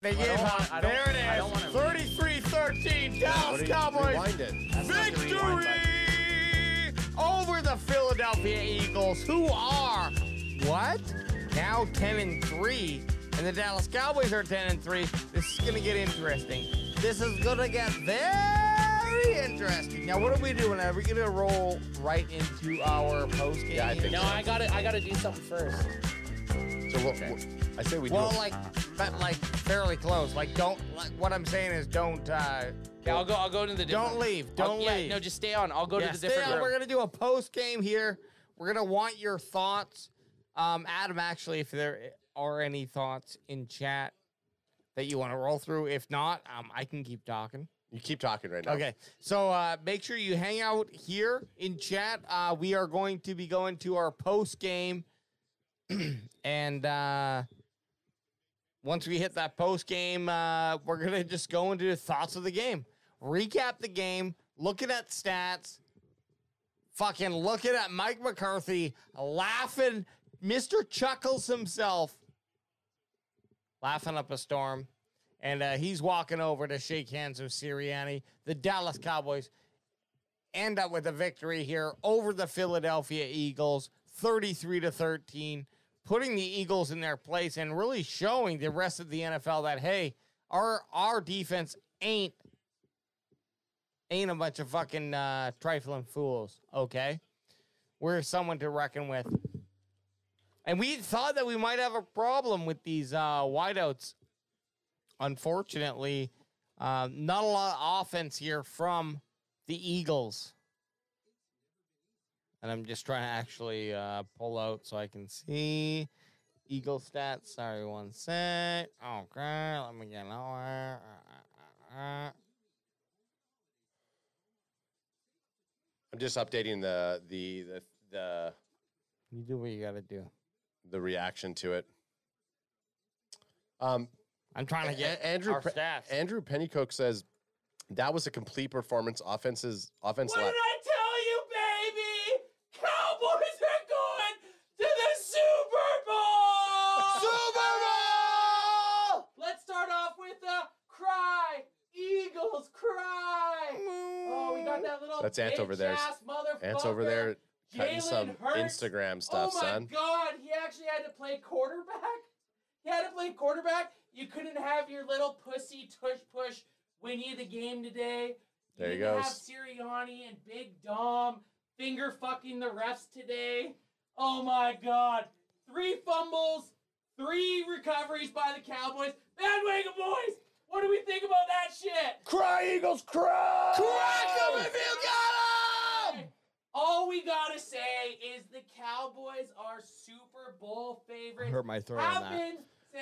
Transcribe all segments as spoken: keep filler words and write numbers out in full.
They gave up. There it is. thirty-three thirteen. Dallas Cowboys. Victory over the Philadelphia Eagles, who are what? Now ten and three. And the Dallas Cowboys are ten and three. This is going to get interesting. This is going to get very interesting. Now, what do we do? Are we going to roll right into our post game? Yeah, I think no, so. I got to I got to do something first. So what? Okay. what I say we well, do. Well, like, but like fairly close. Like, don't. Like, what I'm saying is, don't. Uh, yeah, I'll go. I'll go to the. Different, don't leave. Don't I'll, leave. Yeah, no, just stay on. I'll go yeah, to the stay different. On. We're gonna do a post game here. We're gonna want your thoughts, um, Adam. Actually, if there are any thoughts in chat that you want to roll through. If not, um, I can keep talking. You keep talking right now. Okay. So uh, make sure you hang out here in chat. Uh, we are going to be going to our post game, and. Uh, Once we hit that post game, uh, we're going to just go into thoughts of the game. Recap the game, looking at stats, fucking looking at Mike McCarthy, laughing, Mister Chuckles himself, laughing up a storm. And uh, he's walking over to shake hands with Sirianni. The Dallas Cowboys end up with a victory here over the Philadelphia Eagles, thirty-three to thirteen. Putting the Eagles in their place and really showing the rest of the N F L that, hey, our our defense ain't ain't a bunch of fucking uh, trifling fools, okay? We're someone to reckon with. And we thought that we might have a problem with these uh, wideouts. Unfortunately, uh, not a lot of offense here from the Eagles. And I'm just trying to actually uh, pull out so I can see Eagle stats. Sorry, one sec. Okay, let me get lower. I'm just updating the the the. the you do what you got to do. The reaction to it. Um, I'm trying to get Andrew our stats. Andrew Pennycook says that was a complete performance. Offenses offense. What did I tell you, baby? Cowboys are going to the Super Bowl! Super Bowl! Let's start off with the cry. Eagles cry. Oh, we got that little That's Ant over there. Ant's over there cutting Jaylen some Hurts. Instagram stuff, son. Oh, my son. God. He actually had to play quarterback? He had to play quarterback? You couldn't have your little pussy tush-push winnie the game today. You there he goes. You have Sirianni and Big Dom finger fucking the refs today. Oh my God. Three fumbles, three recoveries by the Cowboys. Bandwagon boys, what do we think about that shit? Cry, Eagles, cry! Crack them if you got them! All we gotta say is the Cowboys are Super Bowl favorites. Hurt my throat on that.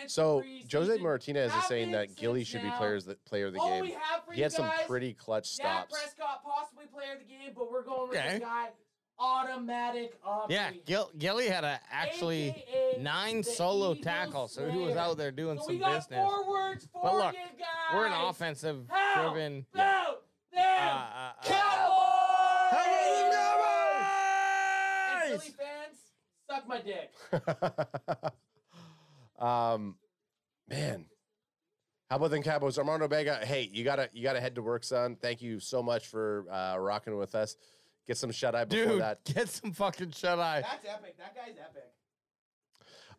So Jose Martinez is saying that Gilly should be players that player of the game. He had some pretty clutch stops. Dak Prescott possibly player of the game, but we're going with this guy, automatic. Aubrey. Yeah, Gil Gilly had a actually A K A nine solo Eagles tackles, so he was out there doing so some we got business. Forwards, but look, guys. We're an offensive How driven. About yeah. them uh, uh, Cowboys! How about them Cowboys? And Philly fans, suck my dick. Um, man, how about them Cowboys? Armando Vega, hey, you gotta you gotta head to work, son. Thank you so much for uh, rocking with us. Get some shut eye before Dude, that. Get some fucking shut eye. That's epic. That guy's epic.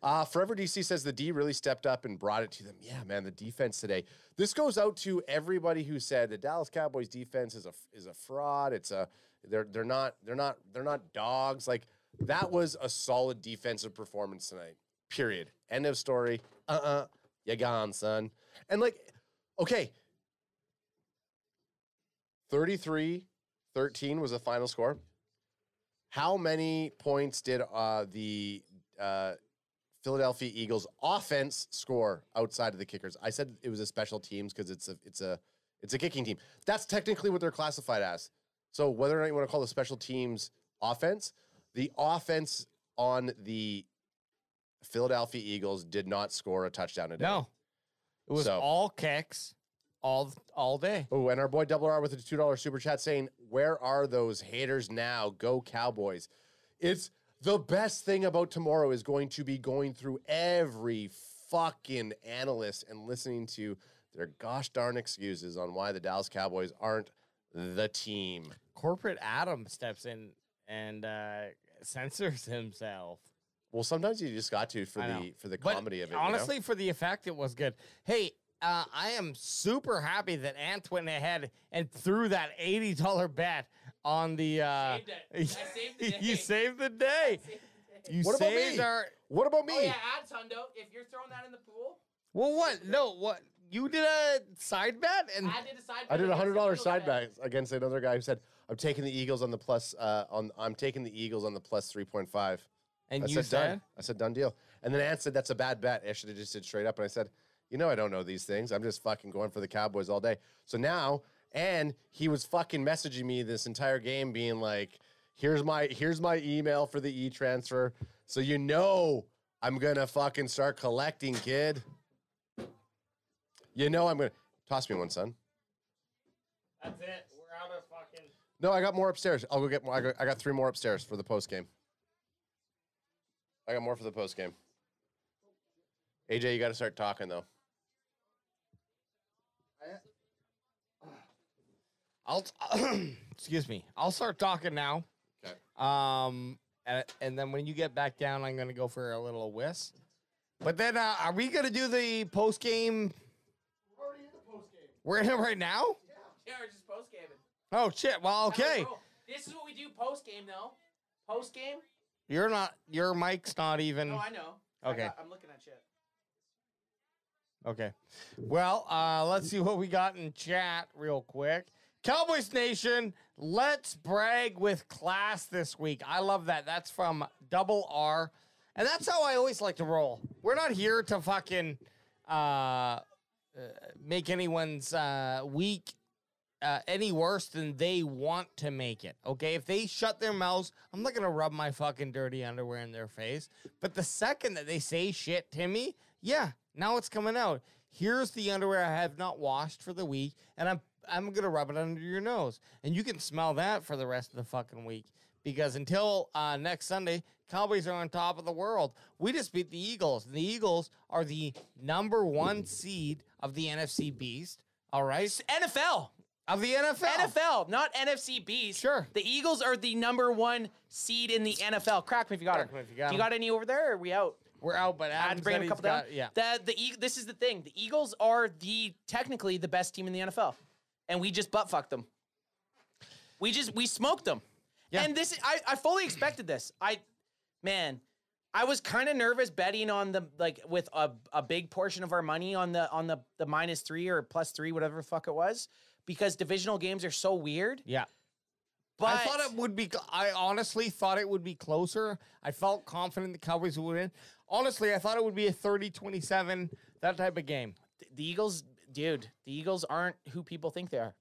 Uh, Forever D C says the D really stepped up and brought it to them. Yeah, man, the defense today. This goes out to everybody who said the Dallas Cowboys defense is a is a fraud. It's a they're they're not they're not they're not dogs. Like that was a solid defensive performance tonight. Period. End of story. Uh-uh. You're gone, son. And, like, okay. thirty-three thirteen was the final score. How many points did uh, the uh, Philadelphia Eagles offense score outside of the kickers? I said it was a special teams because it's a, it's, a, it's a kicking team. That's technically what they're classified as. So whether or not you want to call the special teams offense, the offense on the Philadelphia Eagles did not score a touchdown today. No. It was so. all kicks all all day. Oh, and our boy Double R with a two dollar super chat saying, where are those haters now? Go Cowboys. It's the best thing about tomorrow is going to be going through every fucking analysts and listening to their gosh darn excuses on why the Dallas Cowboys aren't the team. Corporate Adam steps in and uh, censors himself. Well, sometimes you just got to for the for the but comedy of it. Honestly, you know? For the effect, it was good. Hey, uh, I am super happy that Ant went ahead and threw that eighty dollar bet on the. Uh, saved it. I saved the day. You saved the day. Saved the day. You what saved about me? Our, what about me? Oh yeah, ads, Hundo. If you're throwing that in the pool. Well, what? No, what? You did a side bet, and I did a side bet. I did a hundred dollar side bet against another guy who said, "I'm taking the Eagles on the plus. Uh, on I'm taking the Eagles on the plus three point five." And I you said, said? Done. I said, done deal. And then Ant said, that's a bad bet. I should have just said straight up. And I said, you know, I don't know these things. I'm just fucking going for the Cowboys all day. So now, and he was fucking messaging me this entire game being like, here's my, here's my email for the e-transfer. So you know I'm going to fucking start collecting, kid. You know I'm going to... Toss me one, son. That's it. We're out of fucking... No, I got more upstairs. I'll go get more. I got, I got three more upstairs for the post game. I got more for the post game. A J, you got to start talking though. I'll excuse me. I'll start talking now. Okay. Um, and, and then when you get back down, I'm gonna go for a little whisk. But then, uh, are we gonna do the post game? We're already in the post game. We're in it right now. Yeah, yeah, we're just post gaming. Oh shit! Well, okay. This is what we do post game though. Post game. You're not, your mic's not even. Oh, I know. Okay. I got, I'm looking at shit. Okay. Well, uh, let's see what we got in chat real quick. Cowboys Nation, let's brag with class this week. I love that. That's from Double R. And that's how I always like to roll. We're not here to fucking uh, uh, make anyone's uh, week Uh, any worse than they want to make it, okay? If they shut their mouths, I'm not going to rub my fucking dirty underwear in their face. But the second that they say shit to me, yeah, now it's coming out. Here's the underwear I have not washed for the week, and I'm I'm going to rub it under your nose. And you can smell that for the rest of the fucking week. Because until uh, next Sunday, Cowboys are on top of the world. We just beat the Eagles. The Eagles are the number one seed of the N F C Beast, all right? It's N F L. Of the N F L. N F L, not N F C Beast. Sure. The Eagles are the number one seed in the N F L. Crack me if you got it. You, got you got any over there, or are we out? We're out, but I'd bring a couple got, down. Yeah. The, the, this is the thing. The Eagles are the technically the best team in the N F L, and we just butt-fucked them. We just, we smoked them. Yeah. And this, I, I fully expected this. I, man, I was kind of nervous betting on the, like, with a, a big portion of our money on the, on the, the minus three or plus three, whatever the fuck it was. Because divisional games are so weird. Yeah. But I thought it would be, I honestly thought it would be closer. I felt confident the Cowboys would win. Honestly, I thought it would be a thirty twenty-seven, that type of game. The Eagles, dude, the Eagles aren't who people think they are.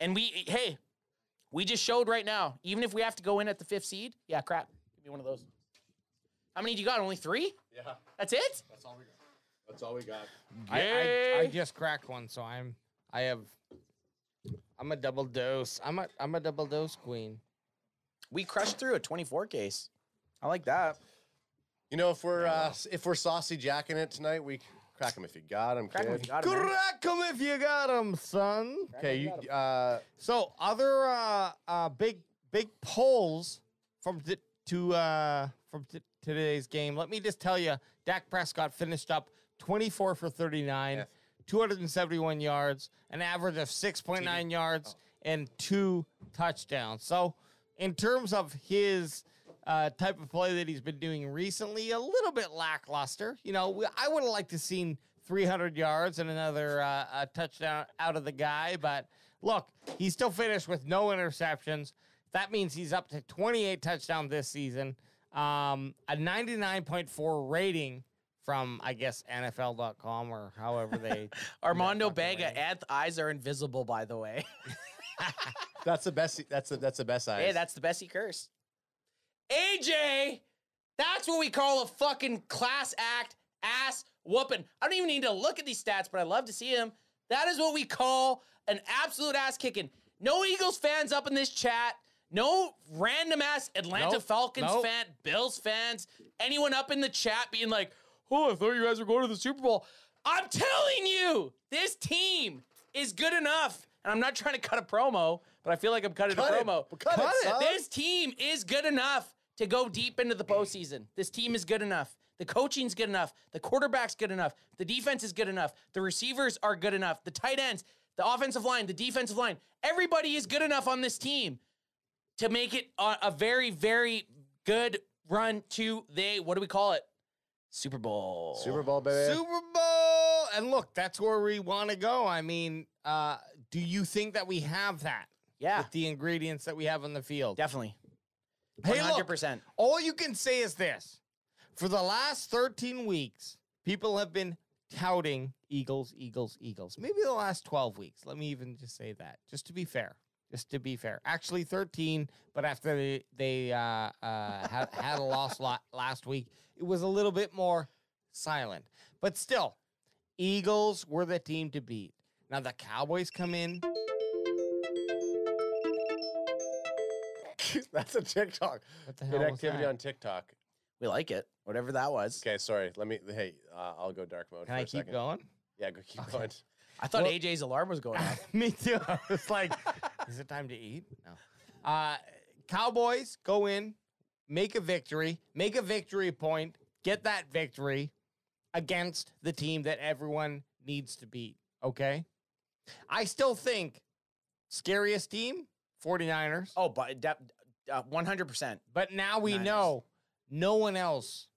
And we, hey, we just showed right now, even if we have to go in at the fifth seed, yeah, crap, give me one of those. How many do you got? Only three? Yeah. That's it? That's all we got. That's all we got. I, I, I just cracked one, so I'm... I have, I'm a double dose. I'm a, I'm a double dose queen. We crushed through a twenty-four case. I like that. You know, if we're, yeah. uh, if we're saucy jacking it tonight, we crack them if you got them, crack kid. Them if you got them, crack them if you got them, son. Okay. You, you uh, so other, uh, uh, big, big polls from the, to, uh, from t today's game. Let me just tell you, Dak Prescott finished up twenty-four for thirty-nine. Yes. two hundred seventy-one yards, an average of six point nine yards, oh. and two touchdowns. So in terms of his uh, type of play that he's been doing recently, a little bit lackluster. You know, we, I would have liked to have seen three hundred yards and another uh, a touchdown out of the guy. But look, he's still finished with no interceptions. That means he's up to twenty-eight touchdowns this season, um, a ninety-nine point four rating. From, I guess, N F L dot com or however they... Armando Baga, Ant's eyes are invisible, by the way. That's the best That's the, that's the best eyes. Hey, that's the best he cursed. A J, that's what we call a fucking class act ass whooping. I don't even need to look at these stats, but I love to see him. That is what we call an absolute ass kicking. No Eagles fans up in this chat. No random ass Atlanta nope, Falcons nope. fan, Bills fans. Anyone up in the chat being like... oh, I thought you guys were going to the Super Bowl. I'm telling you, this team is good enough. And I'm not trying to cut a promo, but I feel like I'm cutting cut a it. promo. Cut, cut it, it. This team is good enough to go deep into the postseason. This team is good enough. The coaching's good enough. The quarterback's good enough. The defense is good enough. The receivers are good enough. The tight ends, the offensive line, the defensive line. Everybody is good enough on this team to make it a, a very, very good run to the, what do we call it? Super Bowl. Super Bowl, baby. Super Bowl. And look, that's where we want to go. I mean, uh, do you think that we have that? Yeah. With the ingredients that we have on the field? Definitely. Hey, one hundred percent. Look, all you can say is this. For the last thirteen weeks, people have been touting Eagles, Eagles, Eagles. Maybe the last twelve weeks. Let me even just say that, just to be fair. Just to be fair. Actually, thirteen, but after they, they uh, uh, had, had a loss lot last week, it was a little bit more silent. But still, Eagles were the team to beat. Now the Cowboys come in. That's a TikTok. What the hell Good was activity that? on TikTok. We like it. Whatever that was. Okay, sorry. Let me, hey, uh, I'll go dark mode Can for I a second. Can I keep going? Yeah, go keep okay. going. I thought well, A J's alarm was going off. Me too. I was like, is it time to eat? No. Uh, Cowboys go in, make a victory, make a victory point, get that victory against the team that everyone needs to beat, okay? I still think scariest team, forty-niners. Oh, but uh, one hundred percent. But now we Niners. know no one else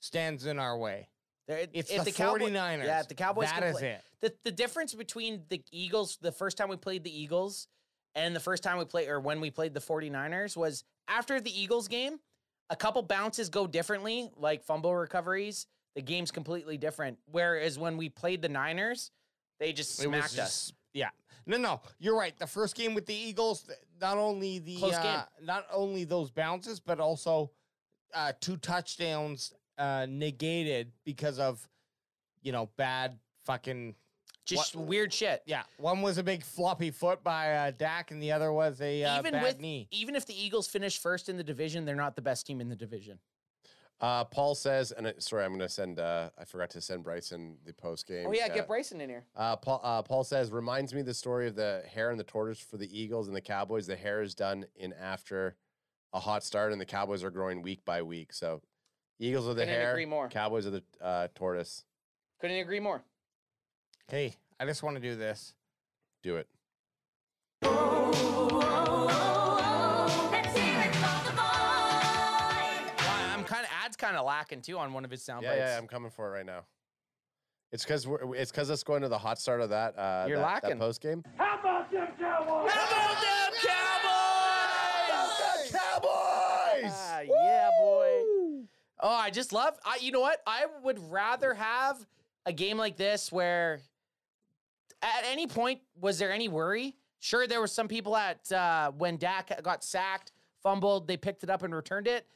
stands in our way. It, it's the, the Cowboys, forty-niners. Yeah, the Cowboys. That is play. it. The, the difference between the Eagles, the first time we played the Eagles, and the first time we played, or when we played the forty-niners, was after the Eagles game, a couple bounces go differently, like fumble recoveries. The game's completely different. Whereas when we played the Niners, they just smacked just, us. Yeah. No, no, you're right. The first game with the Eagles, not only the Close uh, game. not only those bounces, but also uh, two touchdowns. Uh, negated because of, you know, bad fucking... Just what, weird shit. Yeah. One was a big floppy foot by uh, Dak, and the other was a uh, even bad with, knee. Even if the Eagles finish first in the division, they're not the best team in the division. Uh, Paul says, and uh, sorry, I'm going to send, uh, I forgot to send Bryson the post game. Oh, yeah, uh, get Bryson in here. Uh, Paul, uh, Paul says, reminds me of the story of the hare and the tortoise for the Eagles and the Cowboys. The hare is done in after a hot start, and the Cowboys are growing week by week, so... Eagles are the Couldn't hare. Agree more. Cowboys are the uh, tortoise. Couldn't agree more. Hey, I just want to do this. Do it. Oh, oh, oh, oh. Let's hear it for the boy. Well, I'm kind of ad's kind of lacking too on one of his sound yeah, bites. Yeah, I'm coming for it right now. It's because we're it's because us going to the hot start of that. Uh, You're that, lacking that post game. How about them Cowboys? How about them Cowboys? How about them Cowboys? Uh, yeah, boy. Oh, I just love, I, you know what? I would rather have a game like this where at any point, was there any worry? Sure, there were some people at, uh, when Dak got sacked, fumbled, they picked it up and returned it.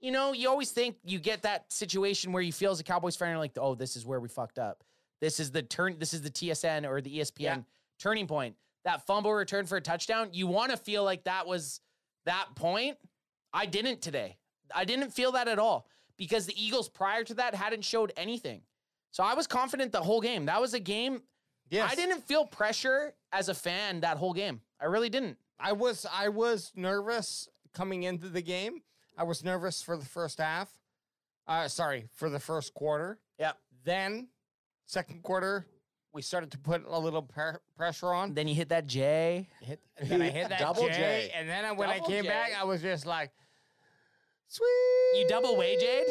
You know, you always think you get that situation where you feel as a Cowboys fan, you're like, oh, this is where we fucked up. This is the turn, this is the T S N or the E S P N yeah. turning point. That fumble return for a touchdown, you want to feel like that was that point. I didn't today. I didn't feel that at all. Because the Eagles prior to that hadn't showed anything. So I was confident the whole game. That was a game. Yes. I didn't feel pressure as a fan that whole game. I really didn't. I was I was nervous coming into the game. I was nervous for the first half. Uh, sorry, for the first quarter. Yeah. Then, second quarter, we started to put a little pressure on. Then you hit that J. Hit, and then I hit that Double J, J. And then I, when Double I came J. back, I was just like, sweet. You double way, Jade?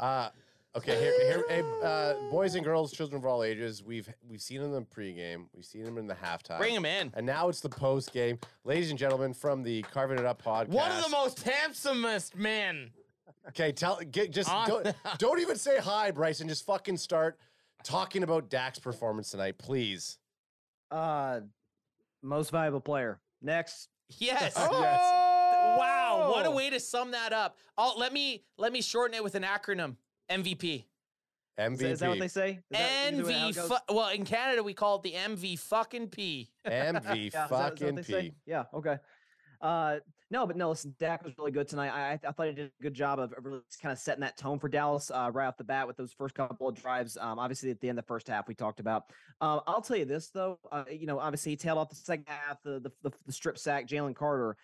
uh, okay, here, here hey, uh, boys and girls, children of all ages, we've we've seen them in the pregame. We've seen them in the halftime. Bring them in. And now it's the postgame. Ladies and gentlemen, from the Carving It Up podcast. One of the most handsomest men. Okay, tell, get, just don't, don't even say hi, Bryson. Just fucking start talking about Dak's performance tonight, please. Uh, most valuable player. Next. Yes. Oh! Yes. Wow, what a way to sum that up. I'll, let me let me shorten it with an acronym, M V P. M V P. Is that, is that what they say? M V. Well, in Canada, we call it the M V fucking P. M V fucking P. Yeah, okay. Uh, no, but no, listen, Dak was really good tonight. I, I thought he did a good job of really kind of setting that tone for Dallas uh, right off the bat with those first couple of drives. Um, obviously, at the end of the first half, we talked about. Um, I'll tell you this, though. Uh, you know, obviously, he tailed off the second half, the, the, the strip sack, Jaylen Carter.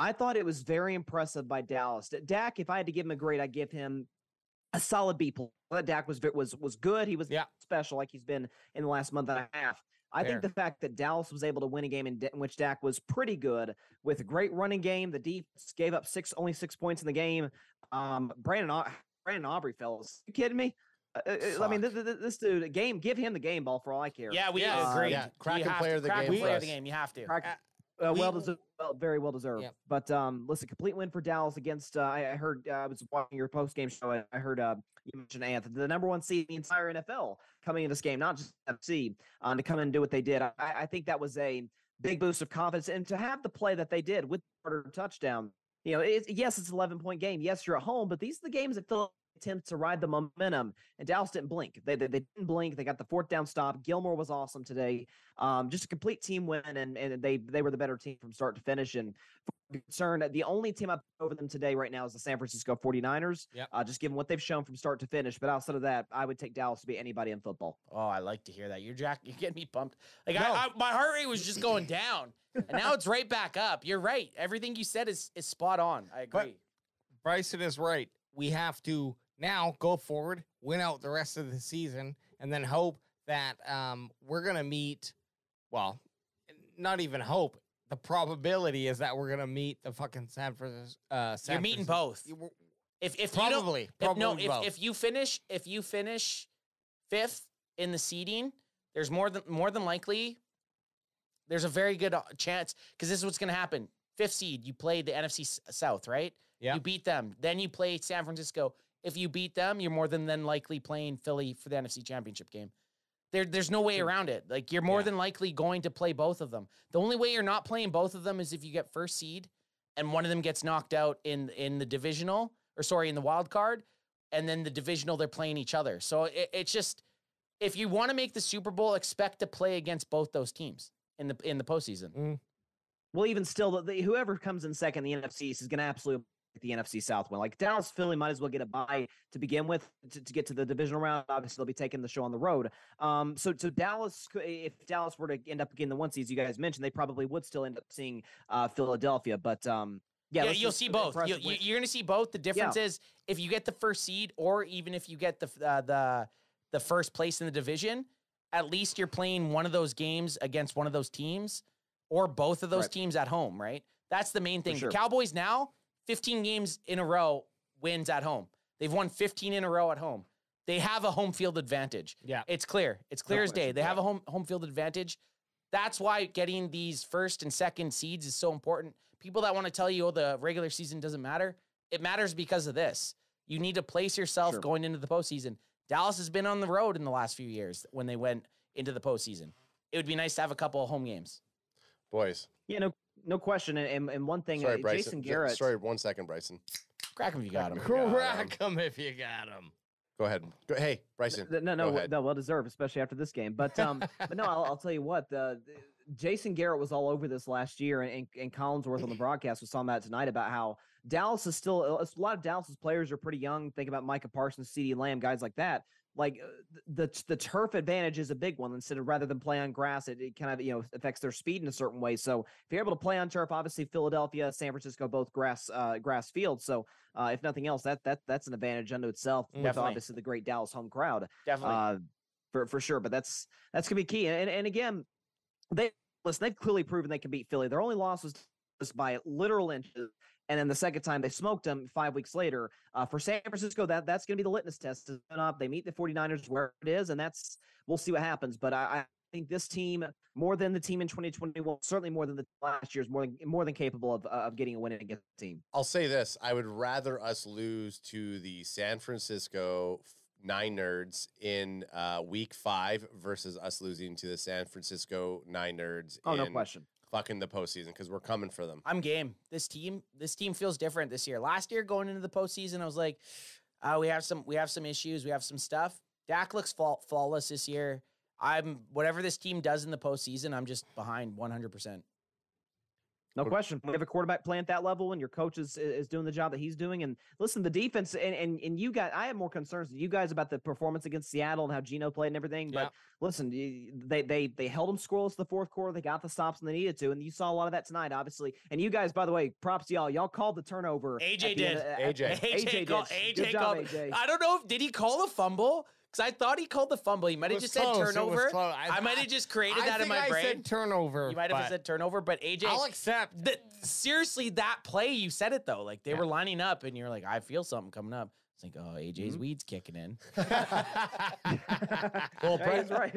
I thought it was very impressive by Dallas. Dak, if I had to give him a grade, I'd give him a solid B. Dak was was was good. He was yeah. special, like he's been in the last month and a half. I Fair. think the fact that Dallas was able to win a game in, in which Dak was pretty good with a great running game, the defense gave up six only six points in the game. Um, Brandon Brandon Aubrey, fellas, you kidding me? Uh, I mean, this, this dude, game, give him the game ball for all I care. Yeah, we yeah, agree. Yeah. Cracking player of the game. Player of the game, you have to. Crack, Uh, well, deserved, well, very well deserved. Yeah. But um, listen, complete win for Dallas against. Uh, I, I heard uh, I was watching your post game show. I, I heard uh, you mentioned Anthony, the number one seed in the entire N F L, coming into this game, not just N F C, um, to come in and do what they did. I, I think that was a big boost of confidence, and to have the play that they did with the Carter touchdown. You know, it, yes, it's an eleven point game. Yes, you're at home, but these are the games that Philadelphia attempts to ride the momentum, and Dallas didn't blink. They, they they didn't blink. They got the fourth down stop. Gilmore was awesome today. Um, just a complete team win, and and they they were the better team from start to finish. And concerned, the only team up over them today right now is the San Francisco forty-niners. Yep. Uh, just given what they've shown from start to finish. But outside of that, I would take Dallas to be anybody in football. Oh, I like to hear that. You're Jack. You're getting me pumped. Like no. I, I, my heart rate was just going down, and now it's right back up. You're right. Everything you said is is spot on. I agree. But Bryson is right. We have to now go forward, win out the rest of the season, and then hope that um, we're going to meet, well, not even hope. The probability is that we're going to meet the fucking San Francisco. Uh, San You're meeting Francisco. both. If, if Probably. You don't, probably if, no, both. If, if, you finish, if you finish fifth in the seeding, there's more than, more than likely, there's a very good chance, because this is what's going to happen. Fifth seed, you played the N F C South, right? Yeah. You beat them. Then you play San Francisco. If you beat them, you're more than, than likely playing Philly for the N F C Championship game. There, there's no way around it. Like, you're more yeah. than likely going to play both of them. The only way you're not playing both of them is if you get first seed and one of them gets knocked out in, in the divisional, or sorry, in the wild card, and then the divisional, they're playing each other. So it, it's just, if you want to make the Super Bowl, expect to play against both those teams in the, in the postseason. Mm. Well, even still, the, the, whoever comes in second, the N F C East is going to absolutely the N F C South win. Like, Dallas, Philly might as well get a bye to begin with to, to get to the divisional round. Obviously, they'll be taking the show on the road. Um, so, so Dallas, if Dallas were to end up getting the one seeds you guys mentioned, they probably would still end up seeing uh, Philadelphia. But um, yeah, yeah you'll see both. You, you, you're going to see both. The difference yeah. is if you get the first seed, or even if you get the uh, the the first place in the division, at least you're playing one of those games against one of those teams, or both of those right. teams at home. Right. That's the main thing. Sure. The Cowboys now, fifteen games in a row wins at home. They've won fifteen in a row at home. They have a home field advantage. Yeah. It's clear. It's clear no as question. day. They yeah. have a home home field advantage. That's why getting these first and second seeds is so important. People that want to tell you, oh, the regular season doesn't matter, it matters because of this. You need to place yourself sure. going into the postseason. Dallas has been on the road in the last few years when they went into the postseason. It would be nice to have a couple of home games. Boys. You know, No question, and, and one thing, sorry, uh, Bryson, Jason Garrett. Sorry, one second, Bryson. Crack him if you got him. Crack him if you got him. Go ahead. Go, hey, Bryson. No, no, no, no, no, well deserved, especially after this game. But um, but no, I'll, I'll tell you what. The, the Jason Garrett was all over this last year, and, and Collinsworth on the broadcast was talking about tonight about how Dallas is still a lot of Dallas's players are pretty young. Think about Micah Parsons, CeeDee Lamb, guys like that. Like the the turf advantage is a big one. Instead of rather than play on grass, it, it kind of you know affects their speed in a certain way. So if you're able to play on turf, obviously Philadelphia, San Francisco, both grass uh, grass fields. So uh, if nothing else, that that that's an advantage unto itself. Definitely. With obviously the great Dallas home crowd, definitely uh, for for sure. But that's that's gonna be key. And and again, they listen. They've clearly proven they can beat Philly. Their only loss was by literal inches. And then the second time they smoked them five weeks later uh, for San Francisco, that that's going to be the litmus test. They meet the forty-niners where it is, and that's we'll see what happens. But I, I think this team, more than the team in twenty twenty-one, certainly more than the last year's, more than more than capable of uh, of getting a win against the team. I'll say this: I would rather us lose to the San Francisco Niners in uh, Week Five versus us losing to the San Francisco Niners. Oh, in no question. Fucking the postseason, because we're coming for them. I'm game. This team, this team feels different this year. Last year, going into the postseason, I was like, uh, we have some, we have some issues, we have some stuff. Dak looks fa- flawless this year. I'm whatever this team does in the postseason, I'm just behind one hundred percent. No question. When you have a quarterback play at that level and your coach is, is doing the job that he's doing. And listen, the defense and, and, and you guys, I have more concerns than you guys about the performance against Seattle and how Geno played and everything. Yeah. But listen, they, they, they held them scoreless the fourth quarter. They got the stops when they needed to. And you saw a lot of that tonight, obviously. And you guys, by the way, props to y'all. Y'all called the turnover. A J did. End, AJ. AJ, AJ called. AJ, good job, called. A J. I don't know if, did he call a fumble? Because I thought he called the fumble. He might have just close. said turnover. I, I might have just created I that in my I brain. I said turnover. You might have said turnover, but A J. I'll accept. Th- seriously, that play, you said it, though. Like, they yeah. were lining up, and you're like, I feel something coming up. It's like, oh, A J's mm-hmm. weed's kicking in. Well, Bryce, yeah, right.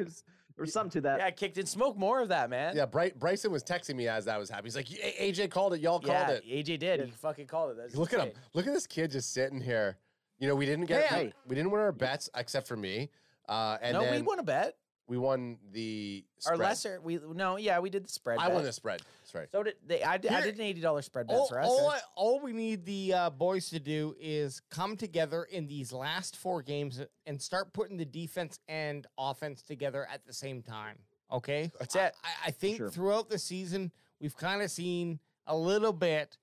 Or something to that. Yeah, I kicked in. Smoke more of that, man. Yeah, Bry- Bryson was texting me as that was happening. He's like, A J called it. Y'all yeah, called it. A J did. He fucking called it. That's Look insane. at him. Look at this kid just sitting here. You know, we didn't get hey, we, we didn't win our bets except for me. Uh, and no, then we won a bet. We won the spread. Our lesser. We no, yeah, we did the spread. I bet. won the spread. That's right. So did they? I, Here, I did an eighty dollars spread bet all, for us. All, I, all we need the uh, boys to do is come together in these last four games and start putting the defense and offense together at the same time. Okay, that's it. I, I think sure. throughout the season we've kind of seen a little bit.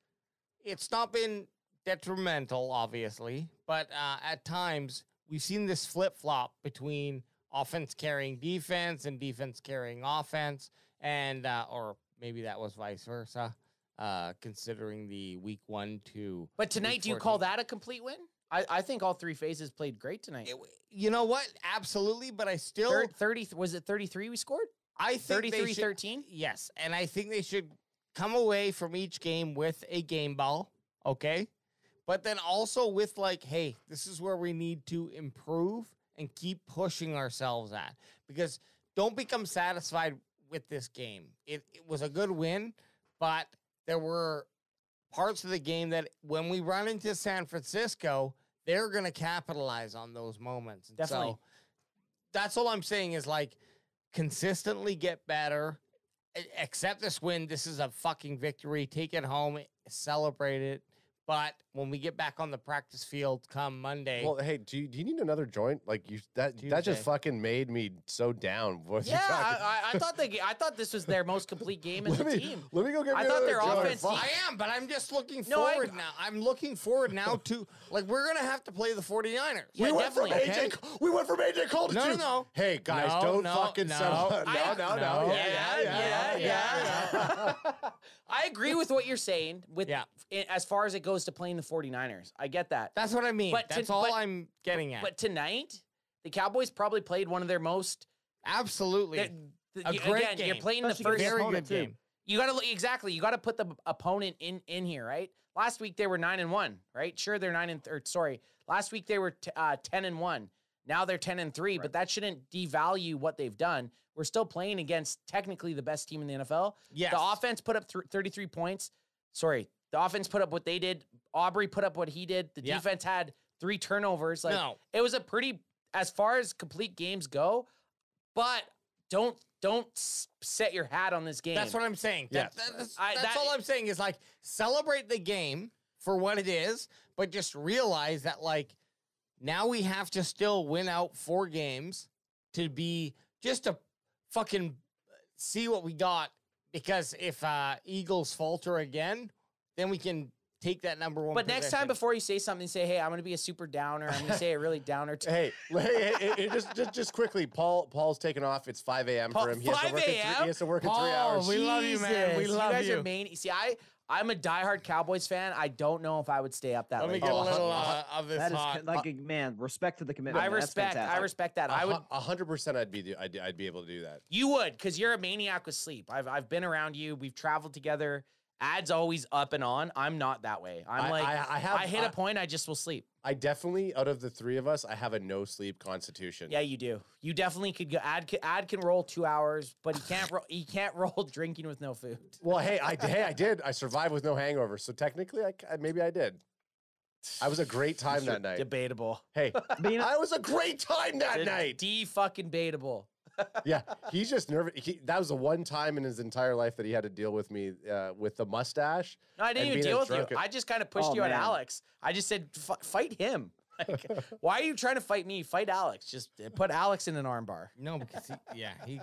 It's not been detrimental, obviously, but uh, at times we've seen this flip-flop between offense carrying defense and defense carrying offense, and uh, or maybe that was vice versa, uh, considering the week one to. But tonight, do you call that a complete win? I, I think all three phases played great tonight. It, you know what? Absolutely, but I still Third, thirty. Was it thirty-three we scored? I think thirty-three thirteen. Yes, and I think they should come away from each game with a game ball. Okay. But then also with like, hey, this is where we need to improve and keep pushing ourselves at. Because don't become satisfied with this game. It, it was a good win, but there were parts of the game that when we run into San Francisco, they're going to capitalize on those moments. And Definitely. So that's all I'm saying is like consistently get better. Accept this win. This is a fucking victory. Take it home. Celebrate it. But when we get back on the practice field come Monday, well, hey, do you, do you need another joint? Like you, that Tuesday. That just fucking made me so down. Yeah, I, I, I thought they, I thought this was their most complete game as a me, team. Let me go get. I me thought their joint. offense. I am, but I'm just looking no, forward I, now. I'm looking forward now to like we're gonna have to play the forty-niners. Yeah, we went definitely. from okay. A J. We went from A J Cole to no, no, no. Hey guys, no, don't no, fucking no. sell. No, I, no, no, no. Yeah, yeah, yeah. yeah, yeah, yeah, yeah. I agree with what you're saying. With yeah. as far as it goes. to playing the forty-niners. I get that. That's what I mean. But That's to, all but, I'm getting at. But tonight, the Cowboys probably played one of their most... Absolutely. Th- th- a you, great again, game. You're playing Especially the first... Very good game. Too. You got to... Exactly. You got to put the opponent in, in here, right? Last week, they were nine and one, right? Sure, they're nine and... Th- or, sorry. Last week, they were t- uh, ten and one. Now they're ten and three, right. But that shouldn't devalue what they've done. We're still playing against technically the best team in the N F L. Yes. The offense put up th- thirty-three points. Sorry. The offense put up what they did. Aubrey put up what he did. The yeah. defense had three turnovers. Like no. It was a pretty, as far as complete games go, but don't don't set your hat on this game. That's what I'm saying. Yes. That, that, that's I, that's that, all I'm saying is like celebrate the game for what it is, but just realize that like now we have to still win out four games to be just to fucking see what we got. Because if uh, Eagles falter again, then we can take that number one. But position. Next time, before you say something, say, "Hey, I'm going to be a super downer. I'm going to say a really downer." T- hey, hey, hey, hey just, just, just quickly, Paul. Paul's taking off. It's five a.m. for him. He has to work in three, he has to work Paul, in three hours. We Jesus. love you, man. We love you. Guys you. Are main- See, I, I'm a diehard Cowboys fan. I don't know if I would stay up that late. Let me get oh, a little uh, of this. That hot. Is like, uh, man, respect to the commitment. I respect. I respect that. I would one hundred percent. I'd be. I'd, I'd be able to do that. You would, because you're a maniac with sleep. I've, I've been around you. We've traveled together. Ad's always up and on. I'm not that way. I'm I, like, I, I, have, I hit I, a point, I just will sleep. I definitely, out of the three of us, I have a no-sleep constitution. Yeah, you do. You definitely could go, Ad, Ad can roll two hours, but he can't roll, he can't roll drinking with no food. Well, hey, I, hey, I did. I survived with no hangover, so technically, I, maybe I did. I was a great time that night. Debatable. Hey, you know, I was a great time that night. De-fucking-batable. Yeah, he's just nervous. He, that was the one time in his entire life that he had to deal with me uh, with the mustache. No, I didn't even deal with you. I just kind of pushed oh, you man. on Alex. I just said, F- fight him. Like, why are you trying to fight me? Fight Alex. Just put Alex in an arm bar. No, because he, yeah, he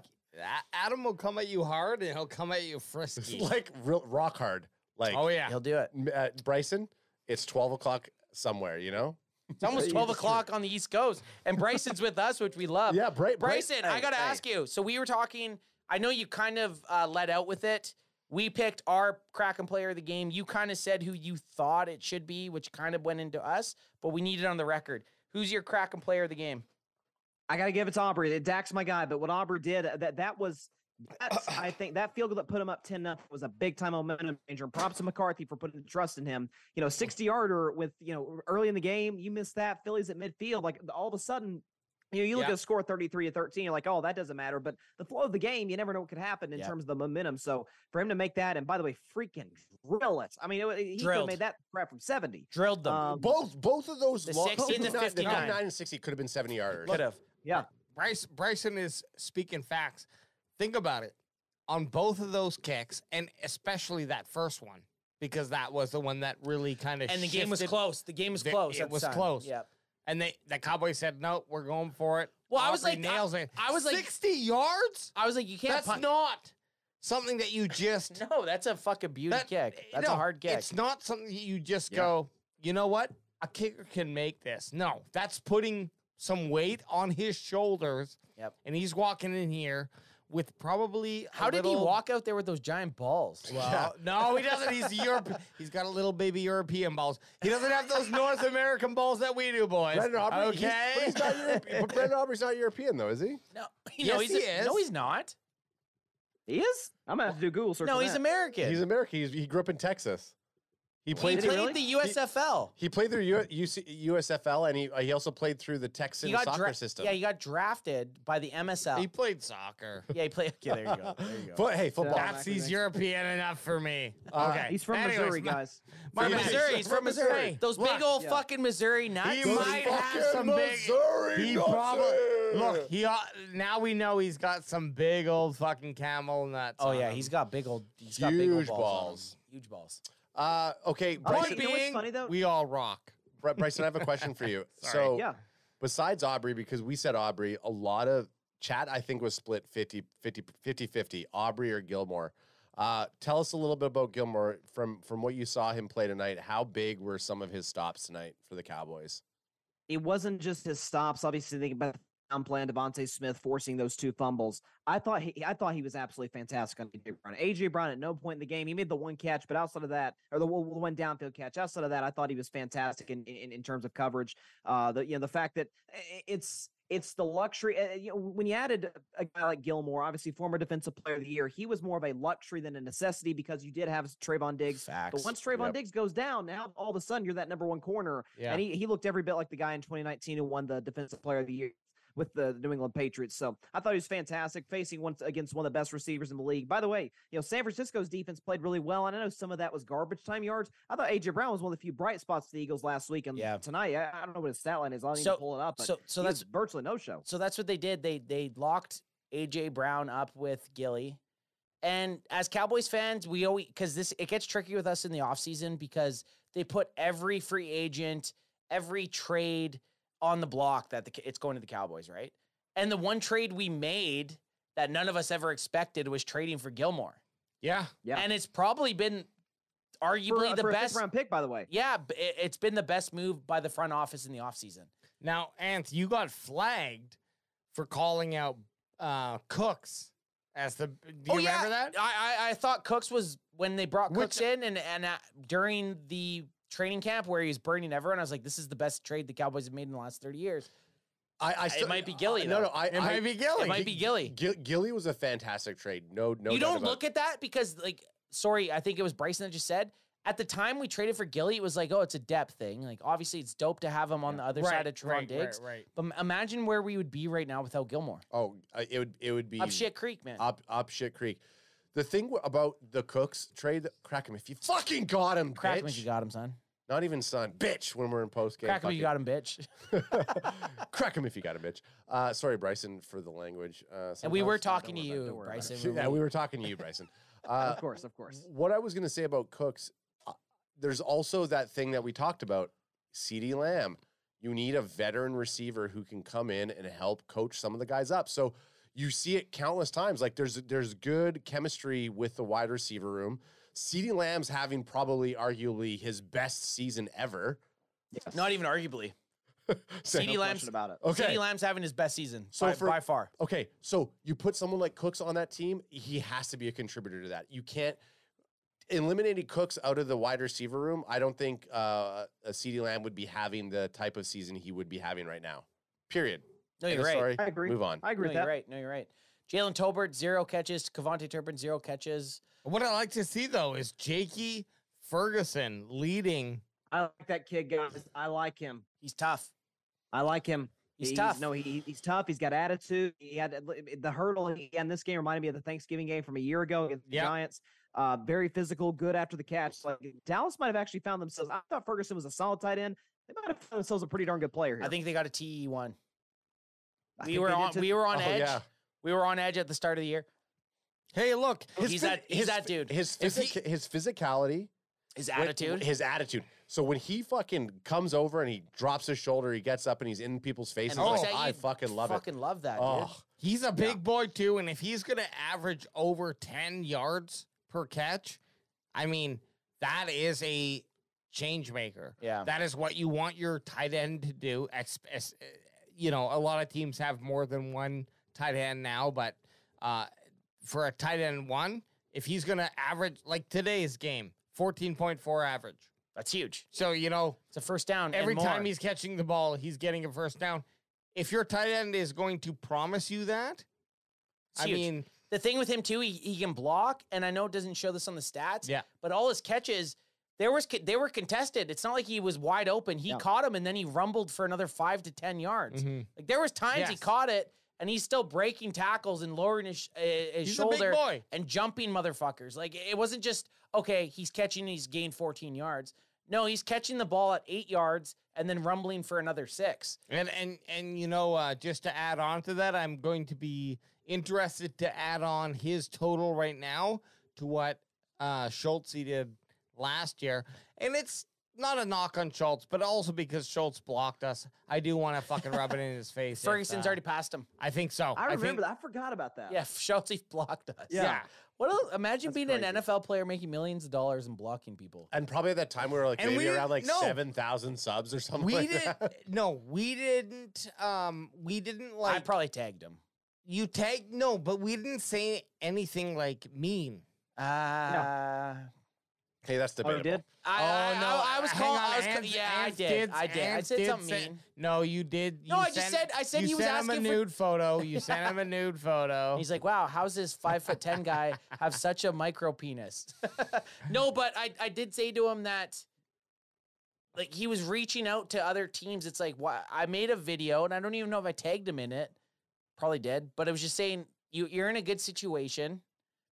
Adam will come at you hard, and he'll come at you frisky. Like real, rock hard. Like, oh, yeah. He'll do it. Uh, Bryson, it's twelve o'clock somewhere, you know? It's almost twelve o'clock on the East Coast, and Bryson's with us, which we love. Yeah, Bra Bryson, Bryson, I got to hey. ask you. So we were talking. I know you kind of uh, let out with it. We picked our Kraken player of the game. You kind of said who you thought it should be, which kind of went into us, but we need it on the record. Who's your Kraken player of the game? I got to give it to Aubrey. Dak's my guy, but what Aubrey did, that that was, that's, I think, that field goal that put him up ten nothing was a big-time momentum changer. Props to McCarthy for putting trust in him. You know, sixty-yarder with, you know, early in the game, you miss that. Phillies at midfield. Like, all of a sudden, you know, you look yeah. at a score thirty-three to thirteen, you're like, oh, that doesn't matter. But the flow of the game, you never know what could happen in yeah. terms of the momentum. So for him to make that, and by the way, freaking drill it. I mean, it, he could have made that crap from seventy. Drilled them. Um, both both of those. The sixty and the fifty-nine. fifty-nine and sixty could have been seventy-yarders. Could have. Yeah. Bryce, Bryson is speaking facts. Think about it. On both of those kicks, and especially that first one, because that was the one that really kind of And the shifted. game was close. The game was close. The, it was time. close. Yep. And they, the Cowboys said, no, we're going for it. Well, Aubrey I was like, nails I, I was like, sixty yards? I was like, you can't. That's punt. not something that you just. No, that's a fucking beauty that, kick. That's no, a hard kick. It's not something that you just yeah. go, you know what? A kicker can make this. No, that's putting some weight on his shoulders. Yep. And he's walking in here with probably. How did little... he walk out there with those giant balls? Well, yeah. No, he doesn't. He's Europe. He's got a little baby European balls. He doesn't have those North American balls that we do, boys. Brandon Aubrey. Okay, he's, he's not European. But Brandon Aubrey's not European, though, is he? No, he, yes, no, he's he a, is. No, he's not. He is. I'm gonna have to do Google search. No, he's that. American. He's American. He's, he grew up in Texas. He played, he played really? the U S F L. He, he played through U S F L, and he uh, he also played through the Texan soccer system. Yeah, he got drafted by the M S L. He played soccer. Yeah, he played. Okay, there you go. There you go. But, hey, football. That's he's European enough for me. Uh, okay, he's from Anyways, Missouri, guys. My, my Missouri. He's from Missouri. Missouri. Those look, big old yeah. fucking Missouri nuts. He Those might have some Missouri big. He probably look. He uh, now we know he's got some big old fucking camel nuts. Oh yeah, him. he's got big old. He's got huge big old balls. balls. Huge balls. Uh, okay, Bryson, you know what's funny, though? We all rock. Bryson, I have a question for you. So, yeah. besides Aubrey, because we said Aubrey, a lot of chat, I think, was split fifty fifty, Aubrey or Gilmore. Uh, tell us a little bit about Gilmore. From, from what you saw him play tonight, how big were some of his stops tonight for the Cowboys? It wasn't just his stops. Obviously, think about I'm playing DeVonta Smith forcing those two fumbles. I thought he, I thought he was absolutely fantastic on A J Brown. A J Brown at no point in the game, he made the one catch, but outside of that, or the one downfield catch, outside of that, I thought he was fantastic in in, in terms of coverage. Uh, the you know the fact that it's. It's the luxury. Uh, you know, when you added a guy like Gilmore, obviously former defensive player of the year, he was more of a luxury than a necessity because you did have Trayvon Diggs. Facts. But once Trayvon yep. Diggs goes down, now all of a sudden you're that number one corner. Yeah. And he, he looked every bit like the guy in twenty nineteen who won the defensive player of the year with the New England Patriots. So I thought he was fantastic, facing one against one of the best receivers in the league. By the way, you know, San Francisco's defense played really well, and I know some of that was garbage time yards. I thought A J Brown was one of the few bright spots for the Eagles last week, and yeah. tonight, I, I don't know what his stat line is. I don't so, need to pull it up, but so, so that's virtually no show. So that's what they did. They, they locked A J Brown up with Gilly. And as Cowboys fans, we always, because this, it gets tricky with us in the offseason because they put every free agent, every trade, on the block that the, it's going to the Cowboys, right? And the one trade we made that none of us ever expected was trading for Gilmore. Yeah. yeah. And it's probably been arguably for, the for best. a fifth-round pick, by the way. Yeah, it, it's been the best move by the front office in the offseason. Now, Ant, you got flagged for calling out uh, Cooks as the, do you oh, yeah. remember that? I, I I thought Cooks was, when they brought Which, Cooks in and, and uh, during the training camp where he's burning everyone. I was like, this is the best trade the Cowboys have made in the last thirty years. I, I still, it might be Gilly. Uh, no, no, I, it I, might be Gilly. It might be Gilly. G Gilly was a fantastic trade. No, no. You don't look at that because, like, sorry, I think it was Bryson that just said at the time we traded for Gilly, it was like, oh, it's a depth thing. Like, obviously, it's dope to have him on yeah. the other right, side of Trayvon right, Diggs. Right, right. But imagine where we would be right now without Gilmore. Oh, uh, it would it would be up shit creek, man. Up up shit creek. The thing about the Cooks trade, crack him if you fucking got him. Crack bitch. him if you got him, son. Not even son, bitch. When we're in post game, crack him if you got him, bitch. Crack him if you got him, bitch. Uh, sorry, Bryson, for the language. Uh, and we were talking to you, Bryson. Yeah, we were talking to you, Bryson. Of course, of course. What I was going to say about Cooks, uh, there's also that thing that we talked about, CeeDee Lamb. You need a veteran receiver who can come in and help coach some of the guys up. So You see it countless times. Like there's there's good chemistry with the wide receiver room. CeeDee Lamb's having probably arguably his best season ever. Yes. Not even arguably. CeeDee no Lamb's about it. Okay. CeeDee Lamb's having his best season so by, for, by far. Okay, so you put someone like Cooks on that team, he has to be a contributor to that. You can't eliminating Cooks out of the wide receiver room. I don't think uh, a CeeDee Lamb would be having the type of season he would be having right now. Period. No, you're right. Story. I agree. Move on. I agree. No, with you're that. Right. No, you're right. Jalen Tolbert, zero catches. Kevontae Turpin, zero catches. What I like to see though is Jakey Ferguson leading. I like that kid, guys. I like him. He's tough. I like him. He's, he's tough. No, he, he's tough. He's got attitude. He had the hurdle in this game reminded me of the Thanksgiving game from a year ago against the yep. Giants. Uh, very physical, good after the catch. Like Dallas might have actually found themselves. I thought Ferguson was a solid tight end. They might have found themselves a pretty darn good player here. I think they got a T E one. We were on. We were on edge. Oh, yeah. We were on edge at the start of the year. Hey, look, his he's that. He's his, that dude. His physic, he, his physicality, his attitude, when, his attitude. So when he fucking comes over and he drops his shoulder, he gets up and he's in people's faces. And oh, like, I fucking love fucking it. Fucking love that. Oh, dude. He's a big yeah. boy too, and if he's gonna average over ten yards per catch, I mean, that is a change maker. Yeah. That is what you want your tight end to do. You know, a lot of teams have more than one tight end now, but uh, for a tight end one, if he's going to average, like today's game, fourteen point four average. That's huge. So, you know. It's a first down. Every time he's catching the ball, he's getting a first down. If your tight end is going to promise you that, I mean. The thing with him, too, he, he can block, and I know it doesn't show this on the stats, yeah. but all his catches, there was they were contested. It's not like he was wide open. He no. caught him, and then he rumbled for another five to ten yards. Mm-hmm. Like there was times yes. he caught it, and he's still breaking tackles and lowering his, uh, his he's shoulder a big boy. And jumping motherfuckers. Like it wasn't just, okay, he's catching and he's gained fourteen yards. No, he's catching the ball at eight yards and then rumbling for another six. And, and, and you know, uh, just to add on to that, I'm going to be interested to add on his total right now to what uh, Schultz he did last year. And it's not a knock on Schultz, but also because Schultz blocked us. I do want to fucking rub it in his face. Ferguson's uh, already passed him. I think so. I remember I think, that. I forgot about that. Yeah, Schultz he blocked us. Yeah. yeah. What else, imagine That's being crazy. An N F L player making millions of dollars and blocking people. And probably at that time we were like and maybe we around like no, seven thousand subs or something we like did, that. No, we didn't. Um, we didn't like. I probably tagged him. You tagged? No, but we didn't say anything like mean. Uh, no. Hey, that's debatable. Oh, you did? I, I, oh, no. I, I was calling. I was Ants, yeah, Ants I did. Did I did. Ants I said did something say, mean. No, you did. You no, I just sent, said, I said he was asking for. You sent him a nude photo. You yeah. sent him a nude photo. He's like, wow, how's this five foot ten guy have such a micro penis? No, but I, I did say to him that, like, he was reaching out to other teams. It's like, why? I made a video, and I don't even know if I tagged him in it. Probably did, but it was just saying you, you're in a good situation.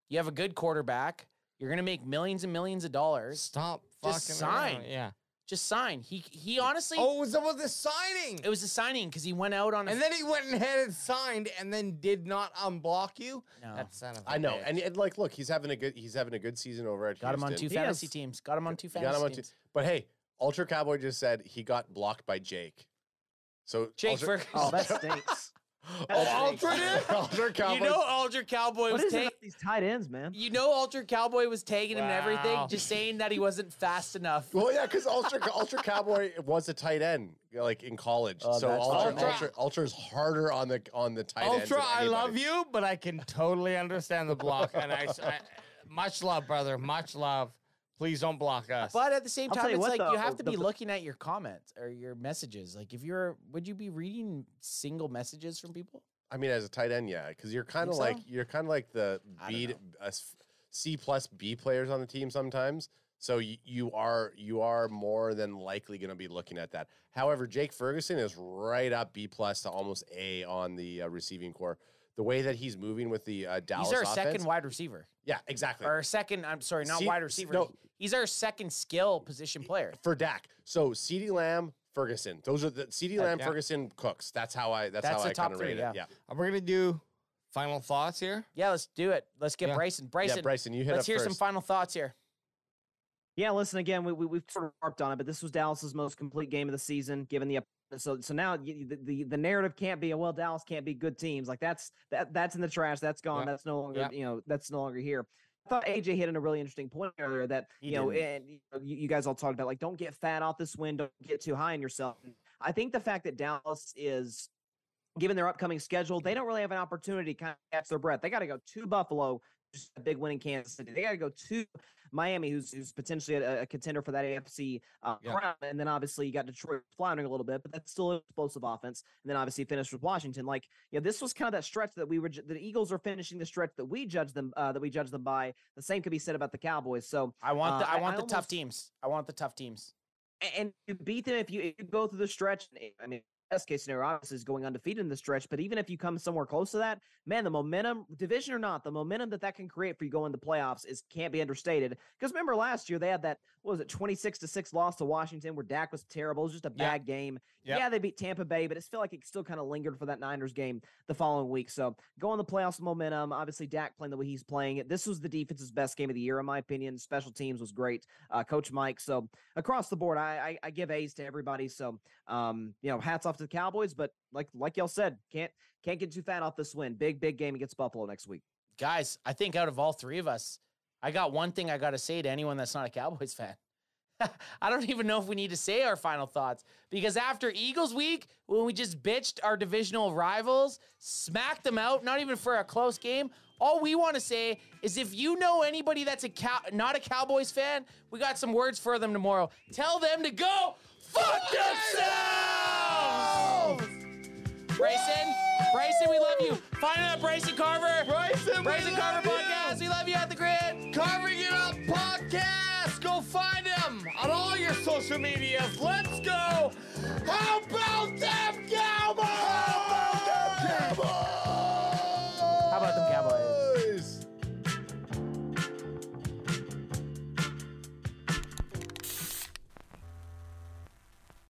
You have a good quarterback. You're gonna make millions and millions of dollars. Stop fucking just sign. Around. Yeah, just sign. He he honestly. Oh, it was about the signing. It was the signing because he went out on. A and then he went ahead and signed, and then did not unblock you. No, that son of a I know, bitch. And, and like, look, he's having a good he's having a good season over at. Got Houston. Him on two he fantasy has, teams. Got him on two fantasy got him on teams. Two, but hey, Ultra Cowboy just said he got blocked by Jake. So Jake Ultra, Ferguson. Oh, that stinks. Oh, Alter Cowboy. You know Alter Cowboy was taking these tight ends, man. You know Alter Cowboy was tagging wow. him and everything, just saying that he wasn't fast enough. Well, yeah, because Alter Alter Cowboy was a tight end, like in college. Oh, so Alter Ultra Ultra's harder on the on the tight end. Ultra, I love you, but I can totally understand the block. And I, I much love, brother. Much love. Please don't block us. But at the same time, it's like though, you have to be looking at your comments or your messages. Like, if you're, would you be reading single messages from people? I mean, as a tight end, yeah, because you're kind of like so? you're kind of like the B, uh, C plus B players on the team sometimes. So you, you are you are more than likely going to be looking at that. However, Jake Ferguson is right up B plus to almost A on the uh, receiving core. The way that he's moving with the uh, Dallas offense. He's our offense. second wide receiver. Yeah, exactly. Or second, I'm sorry, not C wide receiver. No. He's our second skill position player. For Dak. So CeeDee Lamb, Ferguson. Those are the CeeDee Lamb, yeah. Ferguson, Cooks. That's how I that's, that's how I kind of rate yeah. it. Yeah. We're going to do final thoughts here. Yeah, let's do it. Let's get yeah. Bryson. Bryson. Yeah, Bryson, you hit Let's up hear first. some final thoughts here. Yeah, listen, again, we, we, we've sort of harped on it, but this was Dallas's most complete game of the season, given the So so now you, the, the the narrative can't be, well, Dallas can't be good teams. Like that's that that's in the trash. That's gone. Yeah. That's no longer yeah. you know that's no longer here. I thought A J hit in a really interesting point earlier that he you know did. and you, know, you, you guys all talked about like don't get fat off this win. Don't get too high in yourself. I think the fact that Dallas is, given their upcoming schedule, they don't really have an opportunity to kind of catch their breath. They got to go to Buffalo, just a big win in Kansas City. They got to go to Miami, who's who's potentially a, a contender for that A F C uh, yeah. crown. And then obviously you got Detroit floundering a little bit, but that's still an explosive offense. And then obviously finish with Washington. Like, you know, this was kind of that stretch that we were. The Eagles are finishing the stretch that we judge them uh, that we judge them by. The same could be said about the Cowboys. So I want the, uh, I want I, the I almost, tough teams. I want the tough teams. And you beat them if you, if you go through the stretch. I mean, best case scenario obviously is going undefeated in the stretch, but even if you come somewhere close to that, man, the momentum, division or not, the momentum that that can create for you going to the playoffs is can't be understated. Because remember last year they had that, what was it, twenty-six to six loss to Washington where Dak was terrible. It was just a bad yeah. game. Yeah. yeah, they beat Tampa Bay, but it felt like it still kind of lingered for that Niners game the following week. So going to the playoffs with momentum, obviously Dak playing the way he's playing it. This was the defense's best game of the year, in my opinion. Special teams was great. Uh, Coach Mike. So across the board, I, I, I give A's to everybody. So, um, you know, hats off to the Cowboys, but like like y'all said, can't can't get too fat off this win. Big big game against Buffalo next week, guys. I think out of all three of us, I got one thing I got to say to anyone that's not a Cowboys fan. I don't even know if we need to say our final thoughts, because after Eagles week, when we just bitched our divisional rivals, smacked them out, not even for a close game, all we want to say is if you know anybody that's a cow not a Cowboys fan, we got some words for them tomorrow. Tell them to go fuck themselves! Bryson, Bryson, we love you. Find out Bryson Carver. Bryson, Bryson Carver Podcast. We love you at The Grid. Carving It Up Podcast. Go find him on all your social medias. Let's go. How about